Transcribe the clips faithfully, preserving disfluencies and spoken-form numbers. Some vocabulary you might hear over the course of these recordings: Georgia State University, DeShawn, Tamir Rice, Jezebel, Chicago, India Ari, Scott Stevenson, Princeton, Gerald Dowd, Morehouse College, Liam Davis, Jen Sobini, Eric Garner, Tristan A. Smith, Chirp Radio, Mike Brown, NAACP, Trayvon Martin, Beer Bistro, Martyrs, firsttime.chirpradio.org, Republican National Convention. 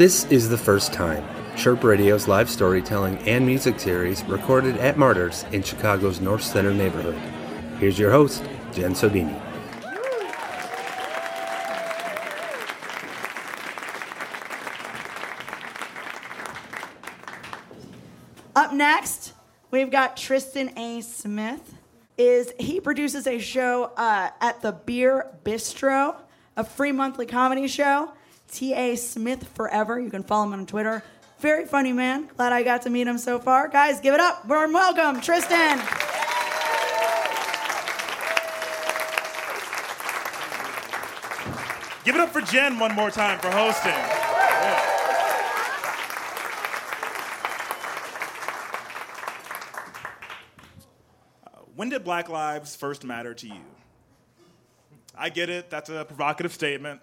This is The First Time, Chirp Radio's live storytelling and music series recorded at Martyrs in Chicago's North Center neighborhood. Here's your host, Jen Sobini. Up next, we've got Tristan A. Smith. Is he produces a show uh, at the Beer Bistro, a free monthly comedy show. T A. Smith forever. You can follow him on Twitter. Very funny man. Glad I got to meet him so far. Guys, give it up. Warm welcome, Tristan. Give it up for Jen one more time for hosting. Yeah. When did Black Lives first matter to you? I get it. That's a provocative statement.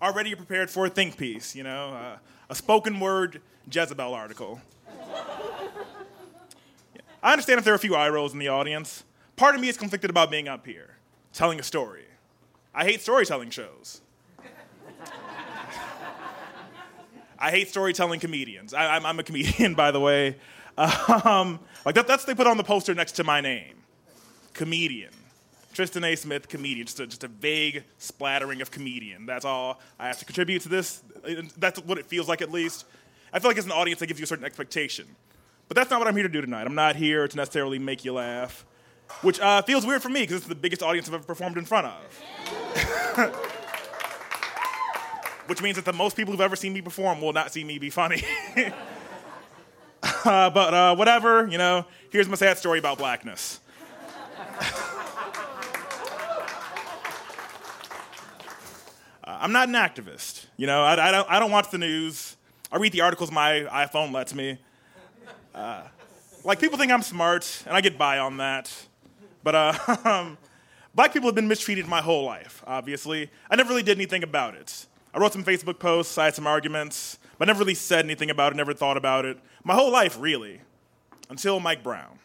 Already you're prepared for a think piece, you know, uh, a spoken word Jezebel article. Yeah. I understand if there are a few eye rolls in the audience. Part of me is conflicted about being up here, telling a story. I hate storytelling shows. I hate storytelling comedians. I, I'm, I'm a comedian, by the way. Um, like that, that's what they put on the poster next to my name. Comedian. Tristan A. Smith, comedian. Just a, just a vague splattering of comedian. That's all I have to contribute to this. That's what it feels like, at least. I feel like as an audience, that gives you a certain expectation. But that's not what I'm here to do tonight. I'm not here to necessarily make you laugh, which uh, feels weird for me because it's the biggest audience I've ever performed in front of. Which means that the most people who've ever seen me perform will not see me be funny. uh, but uh, whatever, you know, here's my sad story about blackness. I'm not an activist, you know, I, I, don't, I don't watch the news. I read the articles my iPhone lets me. Uh, like, people think I'm smart, and I get by on that. But uh, black people have been mistreated my whole life, obviously. I never really did anything about it. I wrote some Facebook posts, I had some arguments, but never really said anything about it, never thought about it. My whole life, really, until Mike Brown.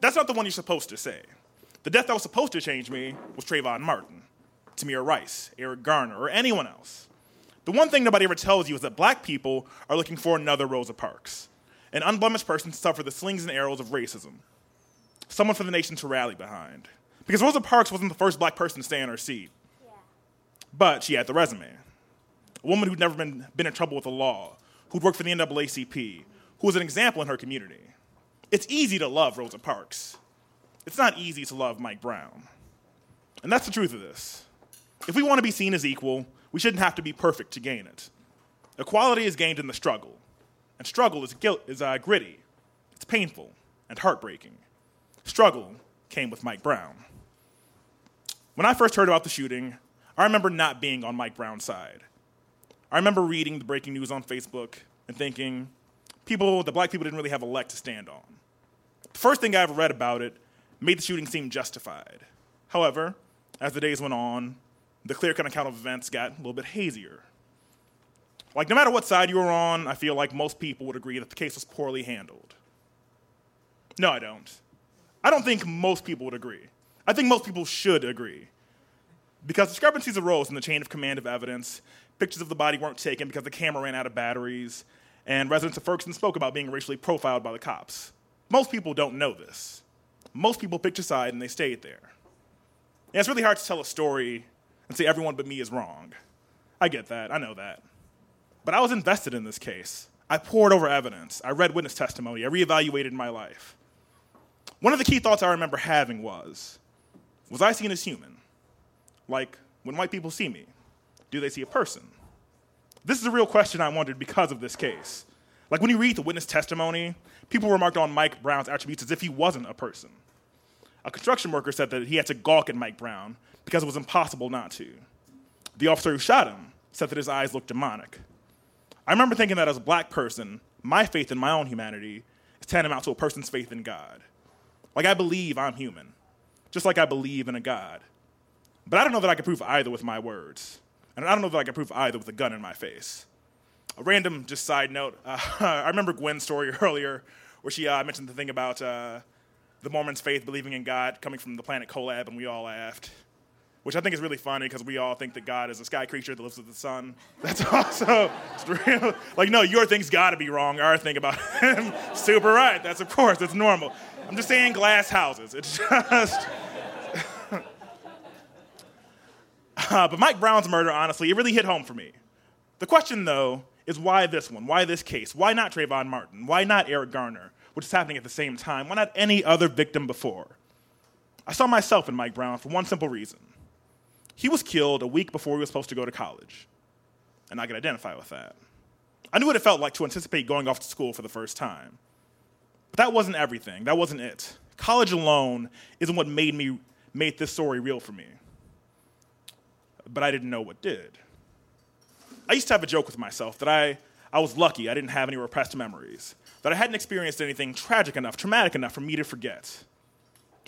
That's not the one you're supposed to say. The death that was supposed to change me was Trayvon Martin, Tamir Rice, Eric Garner, or anyone else. The one thing nobody ever tells you is that black people are looking for another Rosa Parks, an unblemished person to suffer the slings and arrows of racism, someone for the nation to rally behind. Because Rosa Parks wasn't the first black person to stay in her seat, yeah. But she had the resume. A woman who'd never been, been in trouble with the law, who'd worked for the N double A C P, who was an example in her community. It's easy to love Rosa Parks. It's not easy to love Mike Brown. And that's the truth of this. If we want to be seen as equal, we shouldn't have to be perfect to gain it. Equality is gained in the struggle, and struggle is, guilt, is uh, gritty. It's painful and heartbreaking. Struggle came with Mike Brown. When I first heard about the shooting, I remember not being on Mike Brown's side. I remember reading the breaking news on Facebook and thinking, people, the black people didn't really have a leg to stand on. The first thing I ever read about it made the shooting seem justified. However, as the days went on, the clear-cut account of events got a little bit hazier. Like, no matter what side you were on, I feel like most people would agree that the case was poorly handled. No, I don't. I don't think most people would agree. I think most people should agree. Because discrepancies arose in the chain of command of evidence, pictures of the body weren't taken because the camera ran out of batteries, and residents of Ferguson spoke about being racially profiled by the cops. Most people don't know this. Most people picked a side and they stayed there. And it's really hard to tell a story and say everyone but me is wrong. I get that. I know that. But I was invested in this case. I poured over evidence. I read witness testimony. I reevaluated my life. One of the key thoughts I remember having was, was I seen as human? Like, when white people see me, do they see a person? This is a real question I wondered because of this case. Like, when you read the witness testimony, people remarked on Mike Brown's attributes as if he wasn't a person. A construction worker said that he had to gawk at Mike Brown because it was impossible not to. The officer who shot him said that his eyes looked demonic. I remember thinking that as a black person, my faith in my own humanity is tantamount to a person's faith in God. Like, I believe I'm human, just like I believe in a God. But I don't know that I can prove either with my words. And I don't know that I can prove either with a gun in my face. A random just side note, uh, I remember Gwen's story earlier where she uh, mentioned the thing about uh, the Mormon's faith, believing in God, coming from the planet Kolab, and we all laughed. which I think is really funny because we all think that God is a sky creature that lives with the sun. That's also real. Like, no, your thing's got to be wrong. Our thing about him, super right. That's, of course, it's normal. I'm just saying glass houses. It's just... uh, but Mike Brown's murder, honestly, it really hit home for me. The question, though, is why this one? Why this case? Why not Trayvon Martin? Why not Eric Garner, which is happening at the same time? Why not any other victim before? I saw myself in Mike Brown for one simple reason. He was killed a week before he was supposed to go to college, and I could identify with that. I knew what it felt like to anticipate going off to school for the first time. But that wasn't everything. That wasn't it. College alone isn't what made me made this story real for me. But I didn't know what did. I used to have a joke with myself that I, I was lucky I didn't have any repressed memories, that I hadn't experienced anything tragic enough, traumatic enough for me to forget.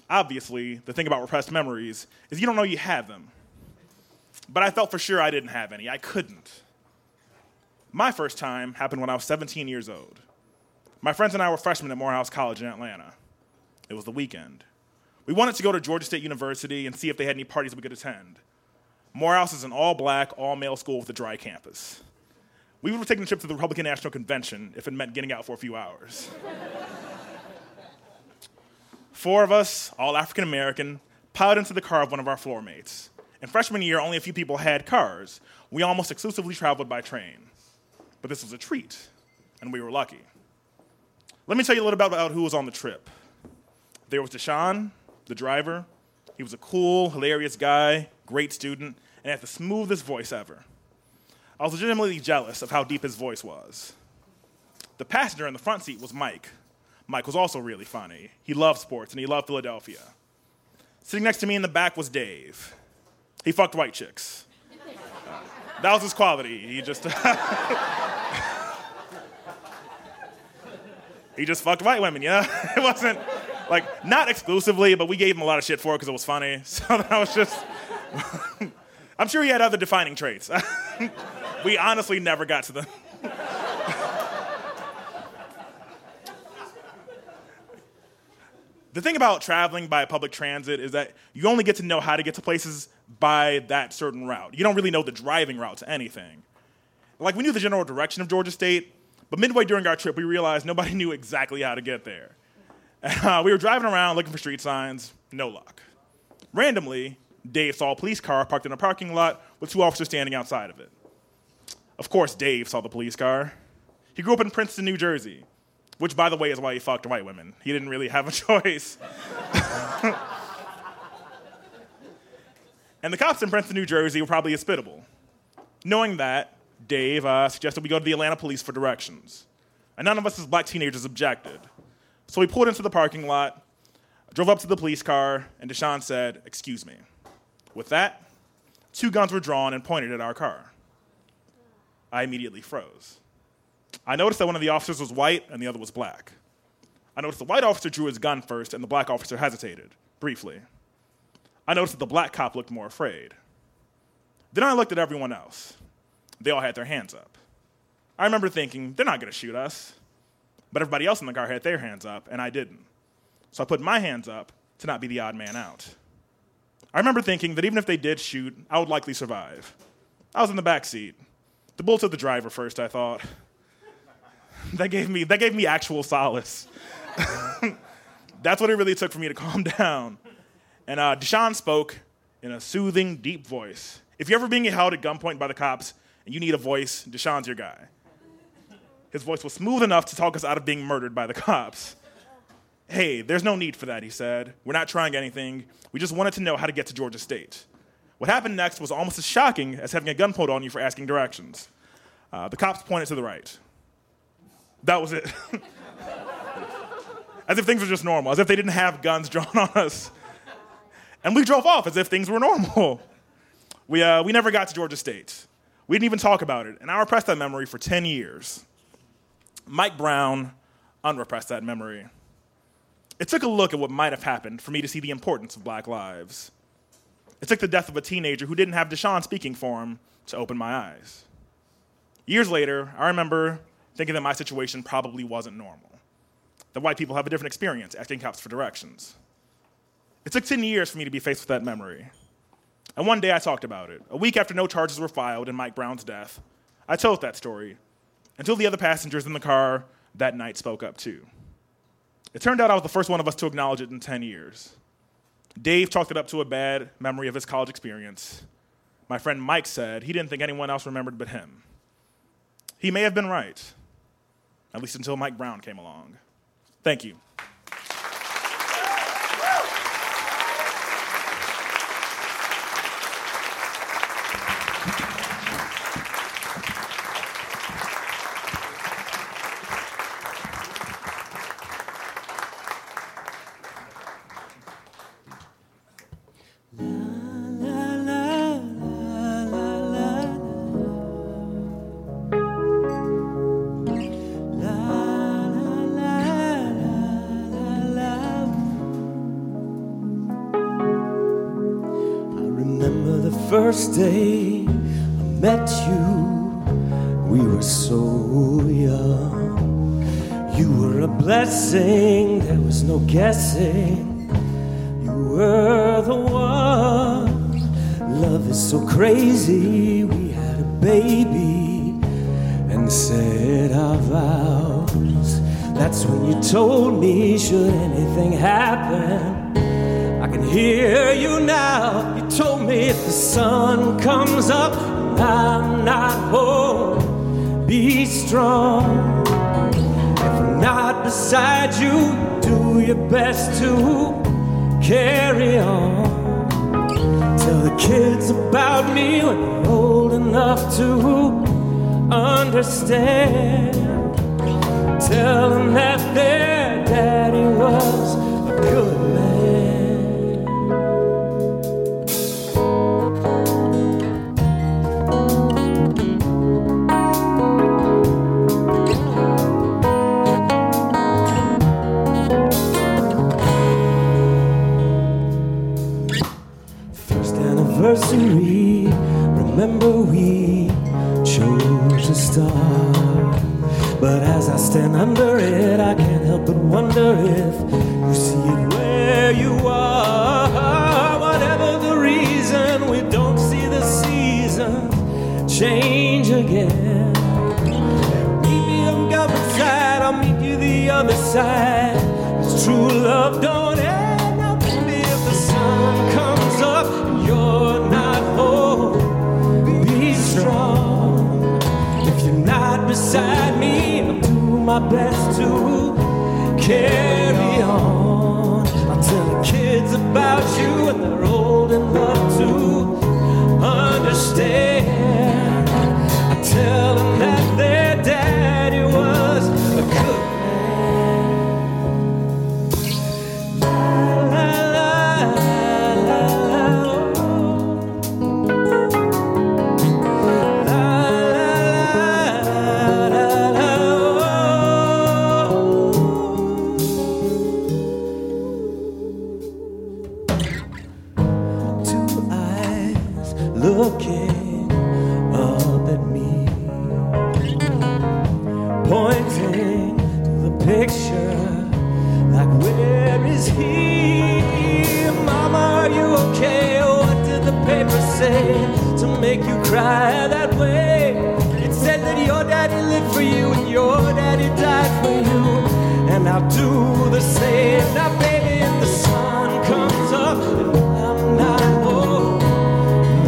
Obviously, the thing about repressed memories is you don't know you have them. But I felt for sure I didn't have any. I couldn't. My first time happened when I was seventeen years old. My friends and I were freshmen at Morehouse College in Atlanta. It was the weekend. We wanted to go to Georgia State University and see if they had any parties we could attend. Morehouse is an all-black, all-male school with a dry campus. We would have taken a trip to the Republican National Convention if it meant getting out for a few hours. Four of us, all African-American, piled into the car of one of our floor mates. In freshman year, only a few people had cars. We almost exclusively traveled by train. But this was a treat, and we were lucky. Let me tell you a little bit about who was on the trip. There was DeShawn, the driver. He was a cool, hilarious guy, great student, and had the smoothest voice ever. I was legitimately jealous of how deep his voice was. The passenger in the front seat was Mike. Mike was also really funny. He loved sports, and he loved Philadelphia. Sitting next to me in the back was Dave. He fucked white chicks. Uh, that was his quality. He just... he just fucked white women, you know? It wasn't, like, not exclusively, but we gave him a lot of shit for it because it was funny. So that was just... I'm sure he had other defining traits. We honestly never got to them. The thing about traveling by public transit is that you only get to know how to get to places by that certain route. You don't really know the driving route to anything. Like, we knew the general direction of Georgia State, but midway during our trip, we realized nobody knew exactly how to get there. Uh, we were driving around looking for street signs, no luck. Randomly, Dave saw a police car parked in a parking lot with two officers standing outside of it. Of course, Dave saw the police car. He grew up in Princeton, New Jersey. Which, by the way, is why he fucked white women. He didn't really have a choice. And the cops in Princeton, New Jersey were probably hospitable. Knowing that, Dave uh, suggested we go to the Atlanta police for directions. And none of us as black teenagers objected. So we pulled into the parking lot, drove up to the police car, and DeShawn said, "Excuse me." With that, two guns were drawn and pointed at our car. I immediately froze. I noticed that one of the officers was white and the other was black. I noticed the white officer drew his gun first and the black officer hesitated, briefly. I noticed that the black cop looked more afraid. Then I looked at everyone else. They all had their hands up. I remember thinking, they're not going to shoot us. But everybody else in the car had their hands up, and I didn't. So I put my hands up to not be the odd man out. I remember thinking that even if they did shoot, I would likely survive. I was in the back seat. The bullet hit the driver first, I thought. That gave me that gave me actual solace. That's what it really took for me to calm down. And uh, DeShawn spoke in a soothing, deep voice. If you're ever being held at gunpoint by the cops and you need a voice, DeShawn's your guy. His voice was smooth enough to talk us out of being murdered by the cops. Hey, there's no need for that, he said. We're not trying anything. We just wanted to know how to get to Georgia State. What happened next was almost as shocking as having a gun pulled on you for asking directions. Uh, the cops pointed to the right. That was it. As if things were just normal, as if they didn't have guns drawn on us. And we drove off as if things were normal. We, uh, we never got to Georgia State. We didn't even talk about it, and I repressed that memory for ten years. Mike Brown unrepressed that memory. It took a look at what might have happened for me to see the importance of black lives. It took the death of a teenager who didn't have DeShawn speaking for him to open my eyes. Years later, I remember thinking that my situation probably wasn't normal, that white people have a different experience asking cops for directions. It took ten years for me to be faced with that memory. And one day I talked about it. A week after no charges were filed in Mike Brown's death, I told that story until the other passengers in the car that night spoke up too. It turned out I was the first one of us to acknowledge it in ten years. Dave chalked it up to a bad memory of his college experience. My friend Mike said he didn't think anyone else remembered but him. He may have been right, at least until Mike Brown came along. Thank you. First day I met you, we were so young. You were a blessing, there was no guessing. You were the one. Love is so crazy, we had a baby and said our vows. That's when you told me, should anything happen, I can hear you now. Told me if the sun comes up and I'm not home, be strong. If I'm not beside you, do your best to carry on. Tell the kids about me when you're old enough to understand. Tell them that their daddy was a good man. Remember we chose a star, but as I stand under it, I can't help but wonder if you see it where you are. Whatever the reason, we don't see the seasons change again. Meet me on God's side, I'll meet you the other side. It's true love, don't end. Now baby, if the sun comes up and you're not home, strong. If you're not beside me, I'll do my best to carry on. I'll tell the kids about you when they're old enough to understand. I tell them that their daddy was a good man. La, la, la. To make you cry that way. It said that your daddy lived for you and your daddy died for you, and I'll do the same. Now baby, if the sun comes up and I'm not old,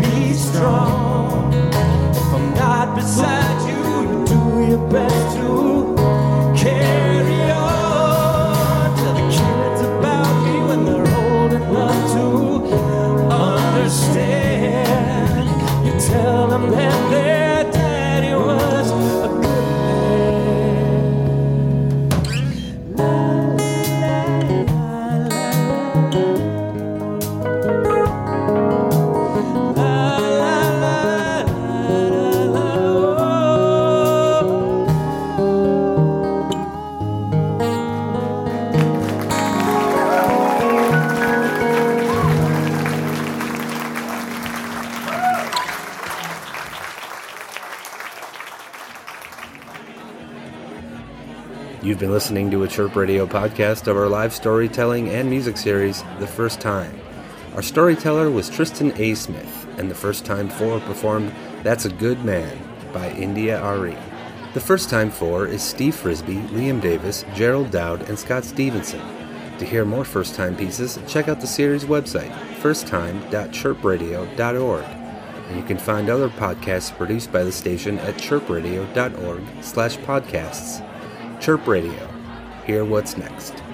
be strong. If I'm not beside you, you do your best to carry on. Tell the kids about me when they're old enough to understand. Tell them that their daddy was a good man. La, la, la, la, la. La, la, la, la, la, la. You've been listening to a Chirp Radio podcast of our live storytelling and music series, The First Time. Our storyteller was Tristan A. Smith, and The First Time Four performed That's a Good Man by India Ari. The First Time Four is Steve Frisbee, Liam Davis, Gerald Dowd, and Scott Stevenson. To hear more First Time pieces, check out the series website, first time dot chirp radio dot org. And you can find other podcasts produced by the station at chirp radio dot org slash podcasts. Chirp Radio. Hear what's next.